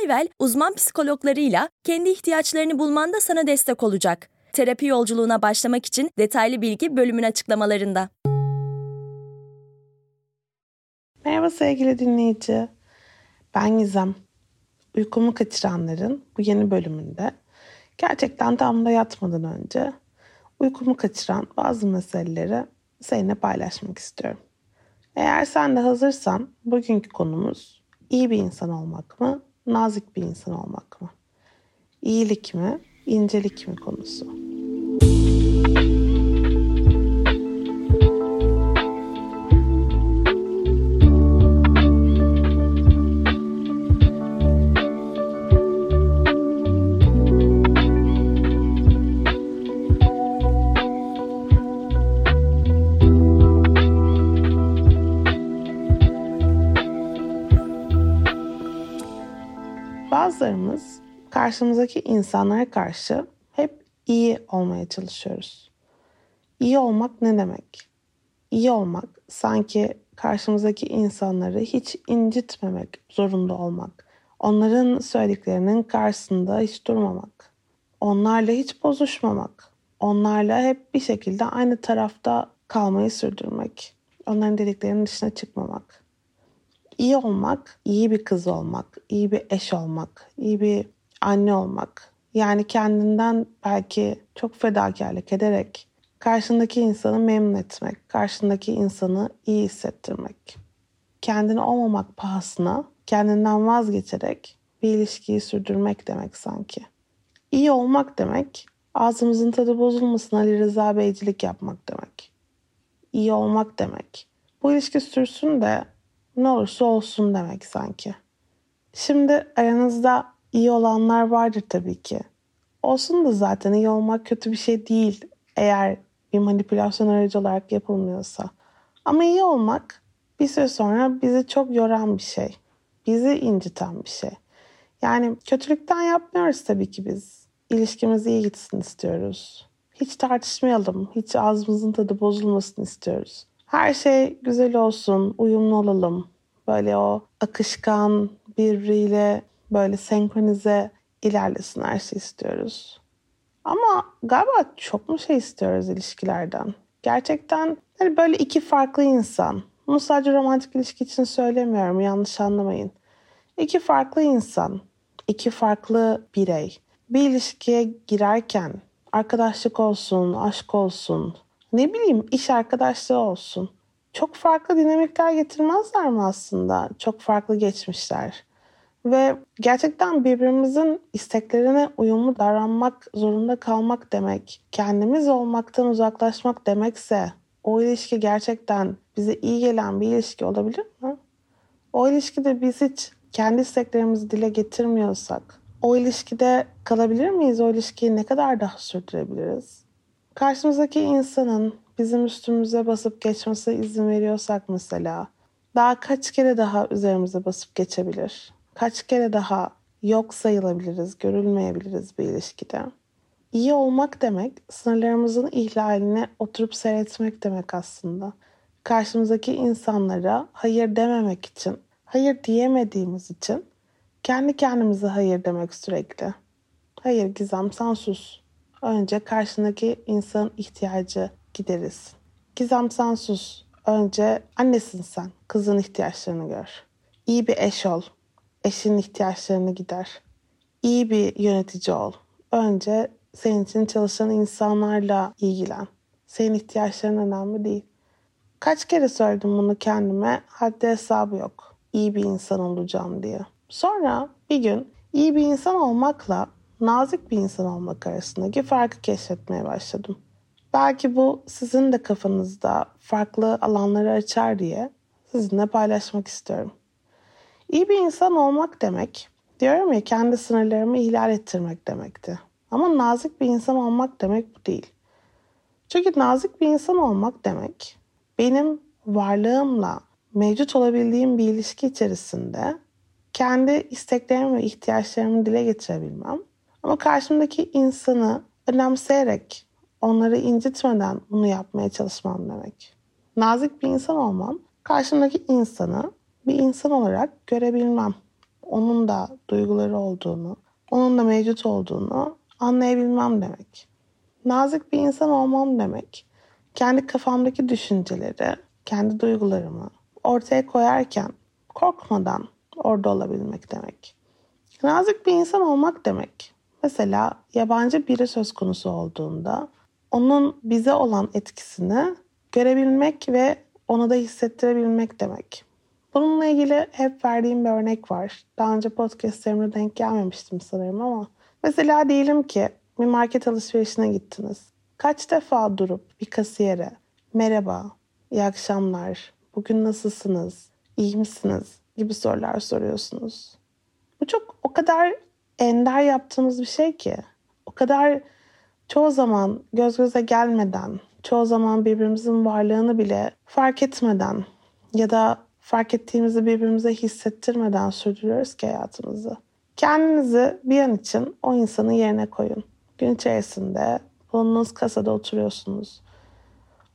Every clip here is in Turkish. Hayvel, uzman psikologlarıyla kendi ihtiyaçlarını bulmanda sana destek olacak. Terapi yolculuğuna başlamak için detaylı bilgi bölümün açıklamalarında. Merhaba sevgili dinleyici. Ben Gizem. Uykumu Kaçıranlar'ın bu yeni bölümünde gerçekten tam da yatmadan önce uykumu kaçıran bazı meseleleri seninle paylaşmak istiyorum. Eğer sen de hazırsan bugünkü konumuz iyi bir insan olmak mı, nazik bir insan olmak mı? İyilik mi, incelik mi konusu. Bazılarımız karşımızdaki insanlara karşı hep iyi olmaya çalışıyoruz. İyi olmak ne demek? İyi olmak sanki karşımızdaki insanları hiç incitmemek zorunda olmak. Onların söylediklerinin karşısında hiç durmamak. Onlarla hiç bozuşmamak. Onlarla hep bir şekilde aynı tarafta kalmayı sürdürmek. Onların dediklerinin dışına çıkmamak. İyi olmak, iyi bir kız olmak, iyi bir eş olmak, iyi bir anne olmak. Yani kendinden belki çok fedakarlık ederek karşındaki insanı memnun etmek, karşındaki insanı iyi hissettirmek. Kendini olmamak pahasına kendinden vazgeçerek bir ilişkiyi sürdürmek demek sanki. İyi olmak demek, ağzımızın tadı bozulmasın Ali Rıza Beycilik yapmak demek. İyi olmak demek, bu ilişki sürsün de ne olursa olsun demek sanki. Şimdi aranızda iyi olanlar vardır tabii ki. Olsun da zaten iyi olmak kötü bir şey değil eğer bir manipülasyon aracı olarak yapılmıyorsa. Ama iyi olmak bir süre sonra bizi çok yoran bir şey. Bizi inciten bir şey. Yani kötülükten yapmıyoruz tabii ki biz. İlişkimiz iyi gitsin istiyoruz. Hiç tartışmayalım, hiç ağzımızın tadı bozulmasın istiyoruz. Her şey güzel olsun, uyumlu olalım. Böyle o akışkan birbiriyle böyle senkronize ilerlesin her şey istiyoruz. Ama galiba çok mu şey istiyoruz ilişkilerden? Gerçekten hani böyle iki farklı insan. Bunu sadece romantik ilişki için söylemiyorum, yanlış anlamayın. İki farklı insan, iki farklı birey. Bir ilişkiye girerken arkadaşlık olsun, aşk olsun... Ne bileyim iş arkadaşlığı olsun. Çok farklı dinamikler getirmezler mi aslında? Çok farklı geçmişler. Ve gerçekten birbirimizin isteklerine uyumlu davranmak zorunda kalmak demek, kendimiz olmaktan uzaklaşmak demekse o ilişki gerçekten bize iyi gelen bir ilişki olabilir mi? O ilişkide biz hiç kendi isteklerimizi dile getirmiyorsak o ilişkide kalabilir miyiz? O ilişkiyi ne kadar daha sürdürebiliriz? Karşımızdaki insanın bizim üstümüze basıp geçmesine izin veriyorsak mesela daha kaç kere daha üzerimize basıp geçebilir? Kaç kere daha yok sayılabiliriz, görülmeyebiliriz bir ilişkide? İyi olmak demek sınırlarımızın ihlaline oturup seyretmek demek aslında. Karşımızdaki insanlara hayır dememek için, hayır diyemediğimiz için kendi kendimize hayır demek sürekli. Hayır Gizem sen sus. Önce karşındaki insanın ihtiyacı gideriz. Gizem sen sus. Önce annesin sen. Kızın ihtiyaçlarını gör. İyi bir eş ol. Eşinin ihtiyaçlarını gider. İyi bir yönetici ol. Önce senin için çalışan insanlarla ilgilen. Senin ihtiyaçların önemli değil. Kaç kere söyledim bunu kendime? Haddi hesabı yok. İyi bir insan olacağım diye. Sonra bir gün iyi bir insan olmakla nazik bir insan olmak arasındaki farkı keşfetmeye başladım. Belki bu sizin de kafanızda farklı alanları açar diye sizinle paylaşmak istiyorum. İyi bir insan olmak demek, diyorum ya kendi sınırlarımı ihlal ettirmek demekti. Ama nazik bir insan olmak demek bu değil. Çünkü nazik bir insan olmak demek, benim varlığımla mevcut olabildiğim bir ilişki içerisinde kendi isteklerimi ve ihtiyaçlarımı dile getirebilmem. Ama karşımdaki insanı önemseyerek, onları incitmeden bunu yapmaya çalışmam demek. Nazik bir insan olmam, karşımdaki insanı bir insan olarak görebilmem. Onun da duyguları olduğunu, onun da mevcut olduğunu anlayabilmem demek. Nazik bir insan olmam demek, kendi kafamdaki düşünceleri, kendi duygularımı ortaya koyarken korkmadan orada olabilmek demek. Nazik bir insan olmak demek, mesela yabancı biri söz konusu olduğunda onun bize olan etkisini görebilmek ve onu da hissettirebilmek demek. Bununla ilgili hep verdiğim bir örnek var. Daha önce podcastlerimde denk gelmemiştim sanırım ama mesela diyelim ki bir market alışverişine gittiniz. Kaç defa durup bir kasiyere merhaba, iyi akşamlar, bugün nasılsınız, iyi misiniz gibi sorular soruyorsunuz. Bu çok o kadar ender yaptığımız bir şey ki. O kadar çoğu zaman göz göze gelmeden, çoğu zaman birbirimizin varlığını bile fark etmeden ya da fark ettiğimizi birbirimize hissettirmeden sürdürüyoruz ki hayatımızı. Kendinizi bir an için o insanın yerine koyun. Gün içerisinde bulunduğunuz kasada oturuyorsunuz.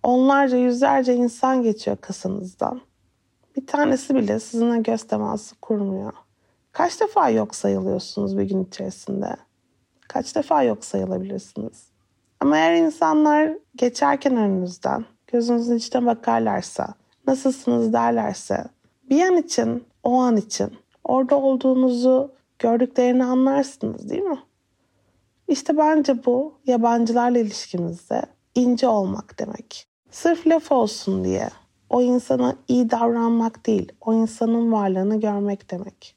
Onlarca, yüzlerce insan geçiyor kasanızdan. Bir tanesi bile sizinle göz teması kurmuyor. Kaç defa yok sayılıyorsunuz bir gün içerisinde? Kaç defa yok sayılabilirsiniz? Ama eğer insanlar geçerken önünüzden gözünüzün içine bakarlarsa, nasılsınız derlerse, bir an için, o an için orada olduğunuzu gördüklerini anlarsınız değil mi? İşte bence bu yabancılarla ilişkimizde ince olmak demek. Sırf laf olsun diye o insana iyi davranmak değil, o insanın varlığını görmek demek.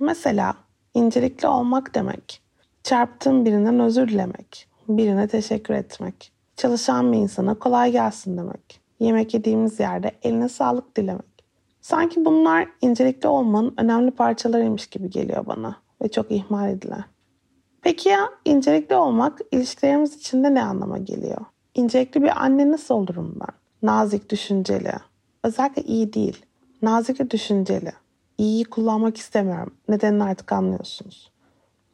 Mesela incelikli olmak demek, çarptığın birinden özür dilemek, birine teşekkür etmek, çalışan bir insana kolay gelsin demek, yemek yediğimiz yerde eline sağlık dilemek. Sanki bunlar incelikli olmanın önemli parçalarıymış gibi geliyor bana ve çok ihmal edilen. Peki ya incelikli olmak ilişkilerimiz içinde ne anlama geliyor? İncelikli bir anne nasıl olurum ben? Nazik, düşünceli. Özellikle iyi değil. Nazik ve düşünceli. İyiyi kullanmak istemiyorum. Nedenini artık anlıyorsunuz.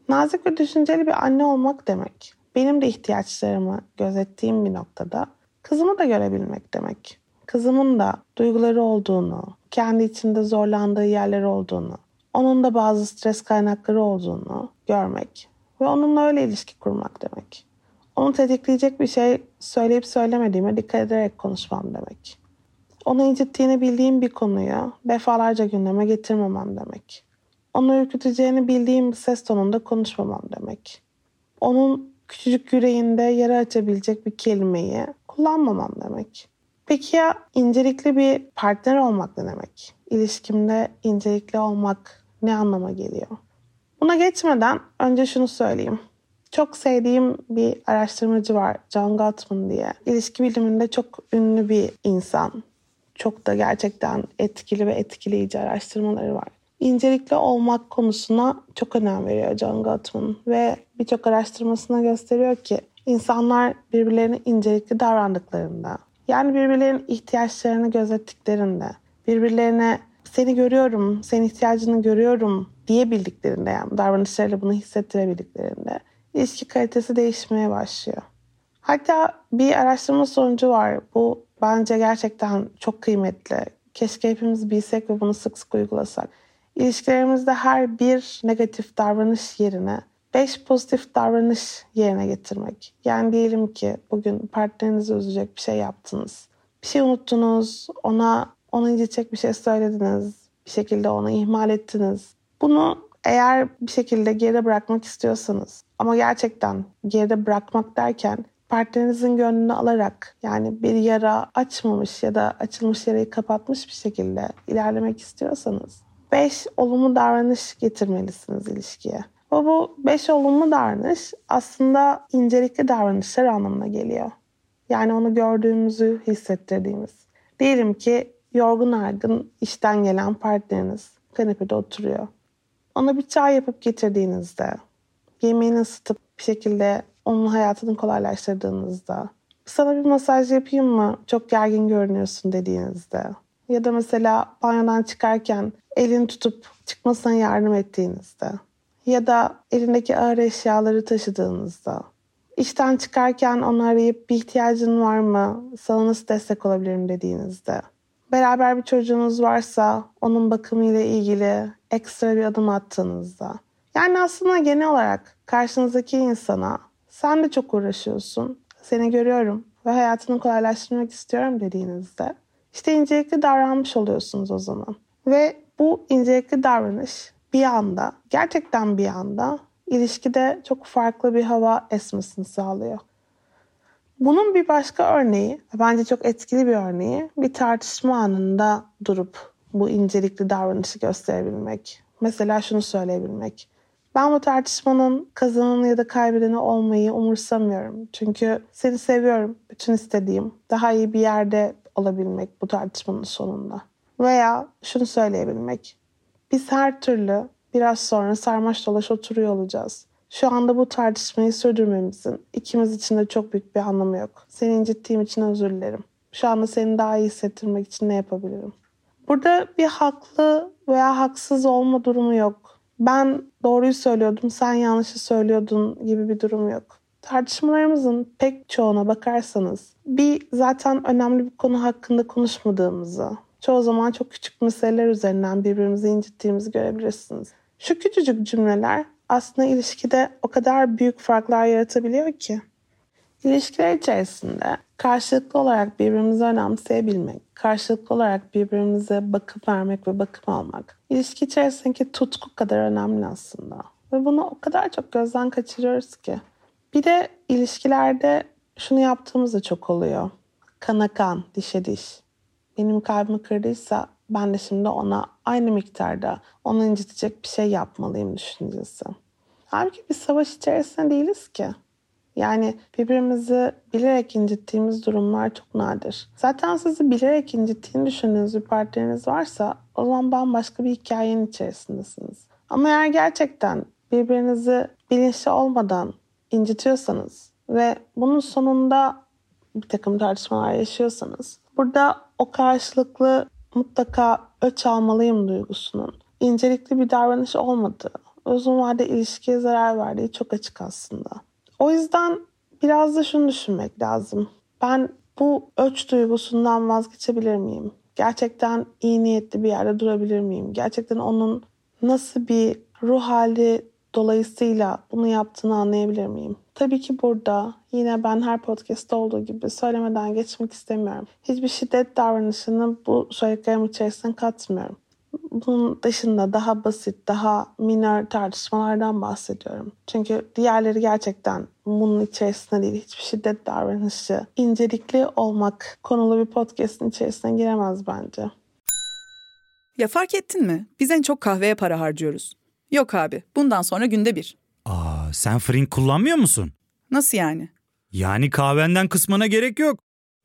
Nazik ve düşünceli bir anne olmak demek, benim de ihtiyaçlarımı gözettiğim bir noktada kızımı da görebilmek demek. Kızımın da duyguları olduğunu, kendi içinde zorlandığı yerler olduğunu, onun da bazı stres kaynakları olduğunu görmek ve onunla öyle ilişki kurmak demek. Onu tetikleyecek bir şey söyleyip söylemediğime dikkat ederek konuşmam demek. Onu incittiğini bildiğim bir konuyu defalarca gündeme getirmemem demek. Onu ürküteceğini bildiğim bir ses tonunda konuşmamam demek. Onun küçücük yüreğinde yara açabilecek bir kelimeyi kullanmamam demek. Peki ya incelikli bir partner olmak ne demek? İlişkimde incelikli olmak ne anlama geliyor? Buna geçmeden önce şunu söyleyeyim. Çok sevdiğim bir araştırmacı var, John Gottman diye. İlişki biliminde çok ünlü bir insan. Çok da gerçekten etkili ve etkileyici araştırmaları var. İncelikli olmak konusuna çok önem veriyor John Gottman ve birçok araştırmasına gösteriyor ki insanlar birbirlerine incelikli davrandıklarında, yani birbirlerinin ihtiyaçlarını gözettiklerinde, birbirlerine seni görüyorum, senin ihtiyacını görüyorum diyebildiklerinde, yani davranışlarıyla bunu hissettirebildiklerinde ilişki kalitesi değişmeye başlıyor. Hatta bir araştırma sonucu var. Bu bence gerçekten çok kıymetli. Keşke hepimiz bilsek ve bunu sık sık uygulasak. İlişkilerimizde her bir negatif davranış yerine 5 pozitif davranış yerine getirmek. Yani diyelim ki bugün partnerinizi üzecek bir şey yaptınız. Bir şey unuttunuz, ona incitecek bir şey söylediniz, bir şekilde onu ihmal ettiniz. Bunu eğer bir şekilde geride bırakmak istiyorsanız, ama gerçekten geride bırakmak derken partnerinizin gönlünü alarak, yani bir yara açmamış ya da açılmış yarayı kapatmış bir şekilde ilerlemek istiyorsanız 5 olumlu davranış getirmelisiniz ilişkiye. Ve bu 5 olumlu davranış aslında incelikli davranışlar anlamına geliyor. Yani onu gördüğümüzü hissettirdiğimiz. Diyelim ki yorgun argın işten gelen partneriniz kanepede oturuyor. Ona bir çay yapıp getirdiğinizde yemeğini ısıtıp bir şekilde onun hayatını kolaylaştırdığınızda, sana bir masaj yapayım mı, çok gergin görünüyorsun dediğinizde, ya da mesela banyodan çıkarken elini tutup çıkmasına yardım ettiğinizde, ya da elindeki ağır eşyaları taşıdığınızda, işten çıkarken onu arayıp bir ihtiyacın var mı, sana nasıl destek olabilirim dediğinizde, beraber bir çocuğunuz varsa onun bakımıyla ilgili ekstra bir adım attığınızda. Yani aslında genel olarak karşınızdaki insana sen de çok uğraşıyorsun, seni görüyorum ve hayatını kolaylaştırmak istiyorum dediğinizde işte incelikli davranmış oluyorsunuz o zaman. Ve bu incelikli davranış bir anda, gerçekten bir anda ilişkide çok farklı bir hava esmesini sağlıyor. Bunun bir başka örneği, bence çok etkili bir örneği, bir tartışma anında durup bu incelikli davranışı gösterebilmek. Mesela şunu söyleyebilmek. Ben bu tartışmanın kazananı ya da kaybedeni olmayı umursamıyorum. Çünkü seni seviyorum. Bütün istediğim daha iyi bir yerde olabilmek bu tartışmanın sonunda. Veya şunu söyleyebilmek. Biz her türlü biraz sonra sarmaş dolaş oturuyor olacağız. Şu anda bu tartışmayı sürdürmemizin ikimiz için de çok büyük bir anlamı yok. Seni incittiğim için özür dilerim. Şu anda seni daha iyi hissettirmek için ne yapabilirim? Burada bir haklı veya haksız olma durumu yok. Ben doğruyu söylüyordum, sen yanlışı söylüyordun gibi bir durum yok. Tartışmalarımızın pek çoğuna bakarsanız bir zaten önemli bir konu hakkında konuşmadığımızı, çoğu zaman çok küçük meseleler üzerinden birbirimizi incittiğimizi görebilirsiniz. Şu küçücük cümleler aslında ilişkide o kadar büyük farklar yaratabiliyor ki. İlişkiler içerisinde karşılıklı olarak birbirimizi önemseyebilmek, karşılıklı olarak birbirimize bakıp vermek ve bakım almak, ilişki içerisindeki tutku kadar önemli aslında. Ve bunu o kadar çok gözden kaçırıyoruz ki. Bir de ilişkilerde şunu yaptığımız da çok oluyor. Kana kan, dişe diş. Benim kalbimi kırdıysa ben de şimdi ona aynı miktarda onu incitecek bir şey yapmalıyım düşüncesi. Halbuki bir savaş içerisinde değiliz ki. Yani birbirimizi bilerek incittiğimiz durumlar çok nadir. Zaten sizi bilerek incittiğini düşündüğünüz bir partneriniz varsa o zaman bambaşka bir hikayenin içerisindesiniz. Ama eğer gerçekten birbirinizi bilinçli olmadan incitiyorsanız ve bunun sonunda bir takım tartışmalar yaşıyorsanız burada o karşılıklı mutlaka öç almalıyım duygusunun incelikli bir davranış olmadığı, uzun vadede ilişkiye zarar verdiği çok açık aslında. O yüzden biraz da şunu düşünmek lazım. Ben bu öç duygusundan vazgeçebilir miyim? Gerçekten iyi niyetli bir yerde durabilir miyim? Gerçekten onun nasıl bir ruh hali dolayısıyla bunu yaptığını anlayabilir miyim? Tabii ki burada yine ben her podcast'ta olduğu gibi söylemeden geçmek istemiyorum. Hiçbir şiddet davranışını bu söylediklerim içerisine katmıyorum. Bunun dışında daha basit, daha minor tartışmalardan bahsediyorum. Çünkü diğerleri gerçekten bunun içerisinde değil. Hiçbir şiddet davranışı, incelikli olmak konulu bir podcast'in içerisine giremez bence. Ya fark ettin mi? Biz en çok kahveye para harcıyoruz. Yok abi, bundan sonra günde bir. Aa, sen Frink kullanmıyor musun? Nasıl yani? Yani kahvenden kısmına gerek yok.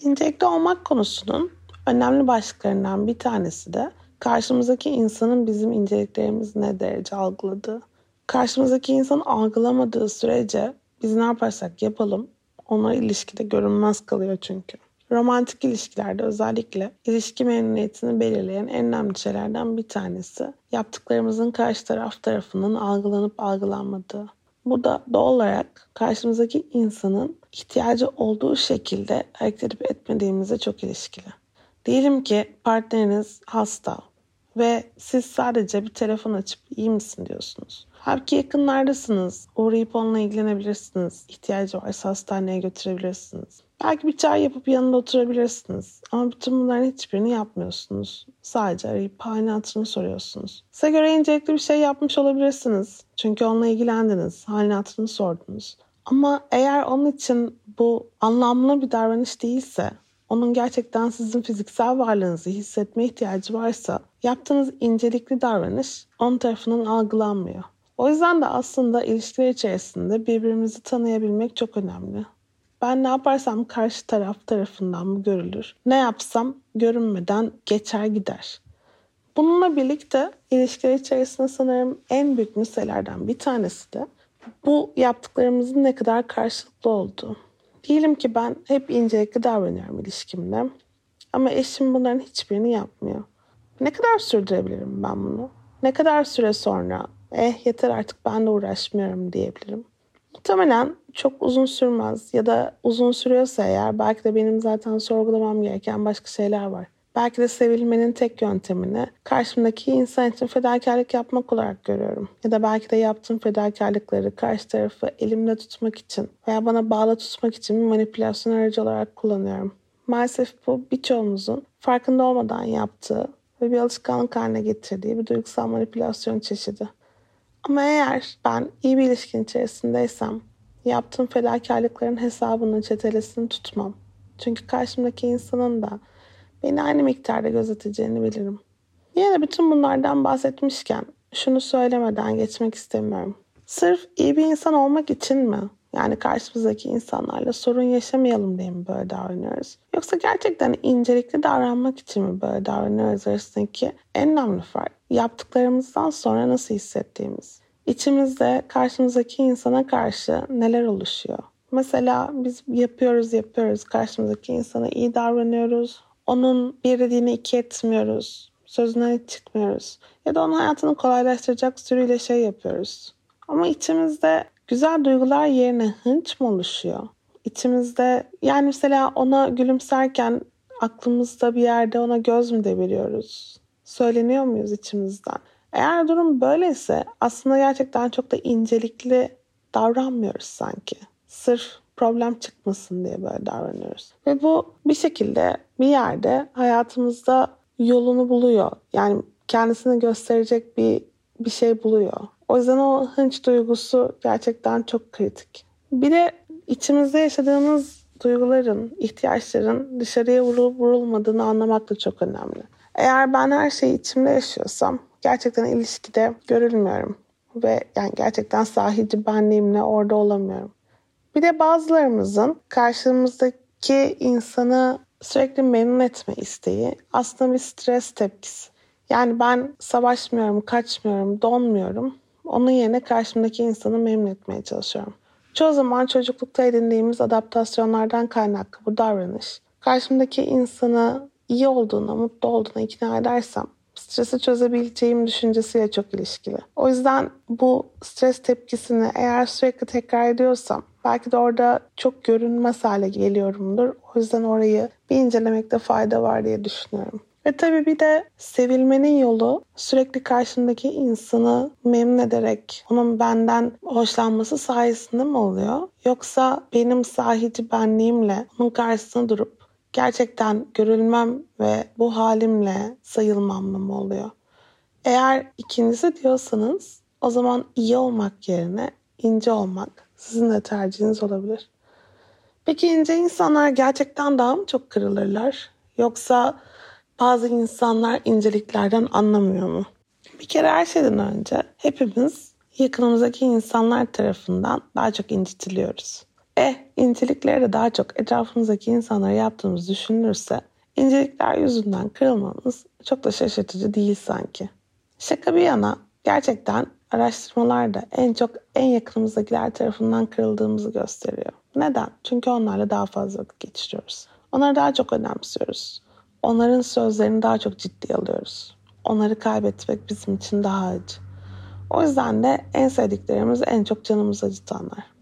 İncelikli olmak konusunun önemli başlıklarından bir tanesi de karşımızdaki insanın bizim inceliklerimizi ne derece algıladığı. Karşımızdaki insan algılamadığı sürece biz ne yaparsak yapalım ona ilişkide görünmez kalıyor çünkü. Romantik ilişkilerde özellikle ilişki memnuniyetini belirleyen en önemli şeylerden bir tanesi yaptıklarımızın karşı taraf tarafından algılanıp algılanmadığı. Bu da doğal olarak karşımızdaki insanın ihtiyacı olduğu şekilde hareket edip etmediğimize çok ilişkili. Diyelim ki partneriniz hasta Ve siz sadece bir telefon açıp iyi misin diyorsunuz. Halbuki yakınlardasınız. Uğrayıp onunla ilgilenebilirsiniz. İhtiyacı varsa hastaneye götürebilirsiniz. Belki bir çay yapıp yanında oturabilirsiniz. Ama bütün bunların hiçbirini yapmıyorsunuz. Sadece arayıp halini hatırını soruyorsunuz. Size göre incelikli bir şey yapmış olabilirsiniz. Çünkü onunla ilgilendiniz. Halini hatırını sordunuz. Ama eğer onun için bu anlamlı bir davranış değilse, onun gerçekten sizin fiziksel varlığınızı hissetme ihtiyacı varsa, yaptığınız incelikli davranış onun tarafından algılanmıyor. O yüzden de aslında ilişkiler içerisinde birbirimizi tanıyabilmek çok önemli. Ben ne yaparsam karşı taraf tarafından bu görülür. Ne yapsam görünmeden geçer gider. Bununla birlikte ilişkiler içerisinde sanırım en büyük meselelerden bir tanesi de bu yaptıklarımızın ne kadar karşılıklı olduğu. Diyelim ki ben hep incelikli davranıyorum ilişkimde ama eşim bunların hiçbirini yapmıyor. Ne kadar sürdürebilirim ben bunu? Ne kadar süre sonra yeter artık ben de uğraşmıyorum diyebilirim? Muhtemelen çok uzun sürmez ya da uzun sürüyorsa eğer belki de benim zaten sorgulamam gereken başka şeyler var. Belki de sevilmenin tek yöntemini karşımdaki insan için fedakarlık yapmak olarak görüyorum. Ya da belki de yaptığım fedakarlıkları karşı tarafı elimde tutmak için veya bana bağlı tutmak için bir manipülasyon aracı olarak kullanıyorum. Maalesef bu birçoğumuzun farkında olmadan yaptığı ve bir alışkanlık haline getirdiği bir duygusal manipülasyon çeşidi. Ama eğer ben iyi bir ilişkin içerisindeysem yaptığım fedakarlıkların hesabını, çetelesini tutmam. Çünkü karşımdaki insanın da beni aynı miktarda gözeteceğini bilirim. Yine de bütün bunlardan bahsetmişken şunu söylemeden geçmek istemiyorum. Sırf iyi bir insan olmak için mi? Yani karşımızdaki insanlarla sorun yaşamayalım diye mi böyle davranıyoruz? Yoksa gerçekten incelikli davranmak için mi böyle davranıyoruz arasındaki en önemli fark? Yaptıklarımızdan sonra nasıl hissettiğimiz. İçimizde karşımızdaki insana karşı neler oluşuyor? Mesela biz yapıyoruz. Karşımızdaki insana iyi davranıyoruz. Onun bir dediğini iki etmiyoruz, sözüne hiç çıkmıyoruz. Ya da onun hayatını kolaylaştıracak sürüyle şey yapıyoruz. Ama içimizde güzel duygular yerine hınç mı oluşuyor? İçimizde yani mesela ona gülümserken aklımızda bir yerde ona göz mü deviriyoruz? Söyleniyor muyuz içimizden? Eğer durum böyleyse aslında gerçekten çok da incelikli davranmıyoruz sanki. Sırf problem çıkmasın diye böyle davranıyoruz. Ve bu bir şekilde bir yerde hayatımızda yolunu buluyor. Yani kendisini gösterecek bir şey buluyor. O yüzden o hınç duygusu gerçekten çok kritik. Bir de içimizde yaşadığımız duyguların, ihtiyaçların dışarıya vurulup vurulmadığını anlamak da çok önemli. Eğer ben her şeyi içimde yaşıyorsam gerçekten ilişkide görülmüyorum. Ve yani gerçekten sahici benliğimle orada olamıyorum. Bir de bazılarımızın karşımızdaki insanı sürekli memnun etme isteği aslında bir stres tepkisi. Yani ben savaşmıyorum, kaçmıyorum, donmuyorum. Onun yerine karşımdaki insanı memnun etmeye çalışıyorum. Çoğu zaman çocuklukta edindiğimiz adaptasyonlardan kaynaklı bu davranış. Karşımdaki insanı iyi olduğuna, mutlu olduğuna ikna edersem stresi çözebileceğim düşüncesiyle çok ilişkili. O yüzden bu stres tepkisini eğer sürekli tekrar ediyorsam belki de orada çok görünmez hale geliyorumdur. O yüzden orayı bir incelemekte fayda var diye düşünüyorum. Ve tabii bir de sevilmenin yolu sürekli karşımdaki insanı memnun ederek onun benden hoşlanması sayesinde mi oluyor? Yoksa benim sahici benliğimle onun karşısına durup gerçekten görülmem ve bu halimle sayılmam mı oluyor? Eğer ikincisi diyorsanız o zaman iyi olmak yerine ince olmak sizin de tercihiniz olabilir. Peki ince insanlar gerçekten daha mı çok kırılırlar? Yoksa bazı insanlar inceliklerden anlamıyor mu? Bir kere her şeyden önce hepimiz yakınımızdaki insanlar tarafından daha çok incitiliyoruz. İncelikleri de daha çok etrafımızdaki insanlara yaptığımız düşünülürse incelikler yüzünden kırılmamız çok da şaşırtıcı değil sanki. Şaka bir yana gerçekten araştırmalar da en yakınımızdakiler tarafından kırıldığımızı gösteriyor. Neden? Çünkü onlarla daha fazla vakit geçiriyoruz. Onları daha çok önemsiyoruz. Onların sözlerini daha çok ciddiye alıyoruz. Onları kaybetmek bizim için daha acı. O yüzden de en sevdiklerimiz en çok canımızı acıtanlar.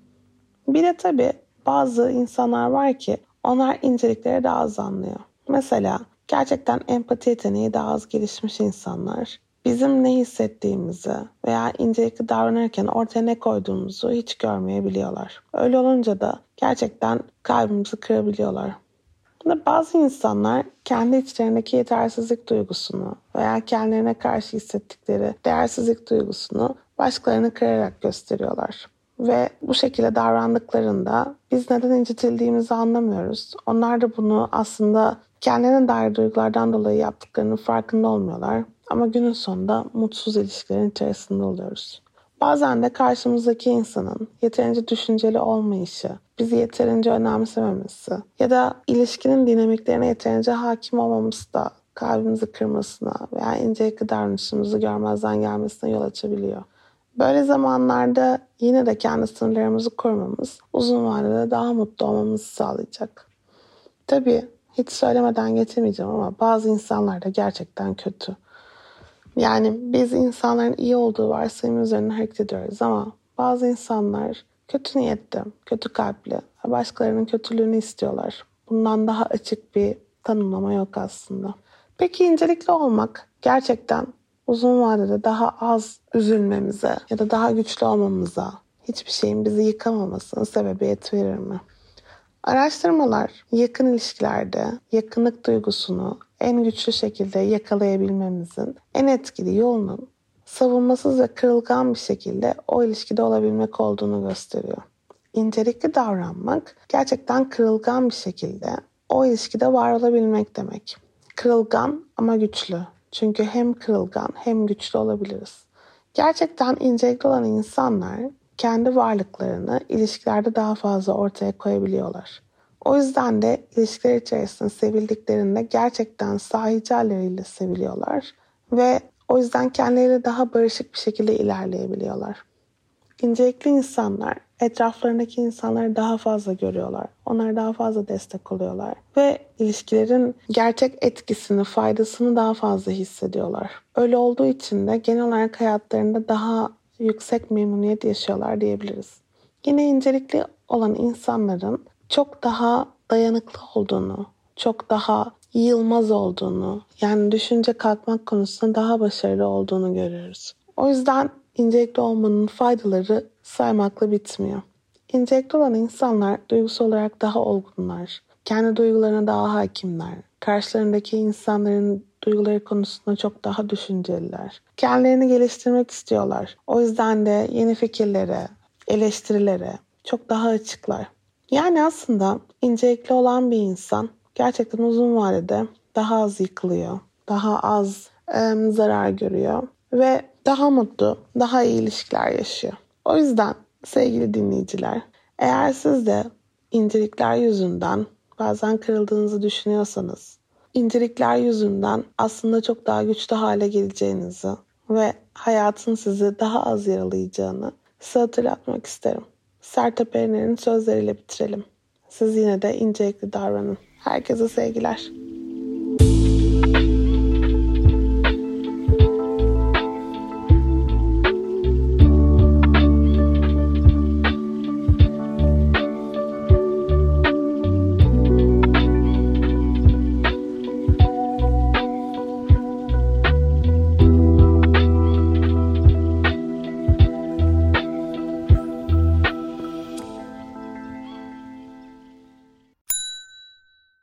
Bir de tabii bazı insanlar var ki onlar inceliklere daha az anlıyor. Mesela Gerçekten empati yeteneği daha az gelişmiş insanlar bizim ne hissettiğimizi veya incelikli davranırken ortaya ne koyduğumuzu hiç görmeyebiliyorlar. Öyle olunca da gerçekten kalbimizi kırabiliyorlar. Bunda bazı insanlar kendi içlerindeki yetersizlik duygusunu veya kendilerine karşı hissettikleri değersizlik duygusunu başkalarını kırarak gösteriyorlar. Ve bu şekilde davrandıklarında biz neden incitildiğimizi anlamıyoruz. Onlar da bunu aslında kendilerine dair duygulardan dolayı yaptıklarının farkında olmuyorlar. Ama günün sonunda mutsuz ilişkilerin içerisinde oluyoruz. Bazen de karşımızdaki insanın yeterince düşünceli olmayışı, bizi yeterince önemsememesi ya da ilişkinin dinamiklerine yeterince hakim olmamız da kalbimizi kırmasına veya incelikli davranışımızı görmezden gelmesine yol açabiliyor. Böyle zamanlarda yine de kendi sınırlarımızı korumamız uzun vadede daha mutlu olmamızı sağlayacak. Tabii hiç söylemeden geçemeyeceğim ama bazı insanlar da gerçekten kötü. Yani biz insanların iyi olduğu varsayım üzerine hareket ediyoruz ama bazı insanlar kötü niyetli, kötü kalpli, başkalarının kötülüğünü istiyorlar. Bundan daha açık bir tanımlama yok aslında. Peki incelikli olmak gerçekten uzun vadede daha az üzülmemize ya da daha güçlü olmamıza, hiçbir şeyin bizi yıkamamasına sebebiyet verir mi? Araştırmalar yakın ilişkilerde yakınlık duygusunu en güçlü şekilde yakalayabilmemizin en etkili yolunun savunmasız ve kırılgan bir şekilde o ilişkide olabilmek olduğunu gösteriyor. İncelikli davranmak gerçekten kırılgan bir şekilde o ilişkide var olabilmek demek. Kırılgan ama güçlü. Çünkü hem kırılgan hem güçlü olabiliriz. Gerçekten incelikli olan insanlar kendi varlıklarını ilişkilerde daha fazla ortaya koyabiliyorlar. O yüzden de ilişkiler içerisinde sevildiklerinde gerçekten sahici halleriyle seviliyorlar ve o yüzden kendileriyle daha barışık bir şekilde ilerleyebiliyorlar. İncelikli insanlar etraflarındaki insanları daha fazla görüyorlar. Onlara daha fazla destek oluyorlar. Ve ilişkilerin gerçek etkisini, faydasını daha fazla hissediyorlar. Öyle olduğu için de genel olarak hayatlarında daha yüksek memnuniyet yaşıyorlar diyebiliriz. Yine incelikli olan insanların çok daha dayanıklı olduğunu, çok daha yılmaz olduğunu, yani düşünce kalkmak konusunda daha başarılı olduğunu görüyoruz. O yüzden incelikli olmanın faydaları saymakla bitmiyor. İncelikli olan insanlar duygusal olarak daha olgunlar, kendi duygularına daha hakimler, karşılarındaki insanların duyguları konusunda çok daha düşünceliler. Kendilerini geliştirmek istiyorlar. O yüzden de yeni fikirlere, eleştirilere çok daha açıklar. Yani aslında incelikli olan bir insan gerçekten uzun vadede daha az yıkılıyor, daha az zarar görüyor ve daha mutlu, daha iyi ilişkiler yaşıyor. O yüzden sevgili dinleyiciler, eğer siz de incelikler yüzünden bazen kırıldığınızı düşünüyorsanız, incelikler yüzünden aslında çok daha güçlü hale geleceğinizi ve hayatın sizi daha az yaralayacağını size hatırlatmak isterim. Sertaper'in sözleriyle bitirelim. Siz yine de incelikli davranın. Herkese sevgiler.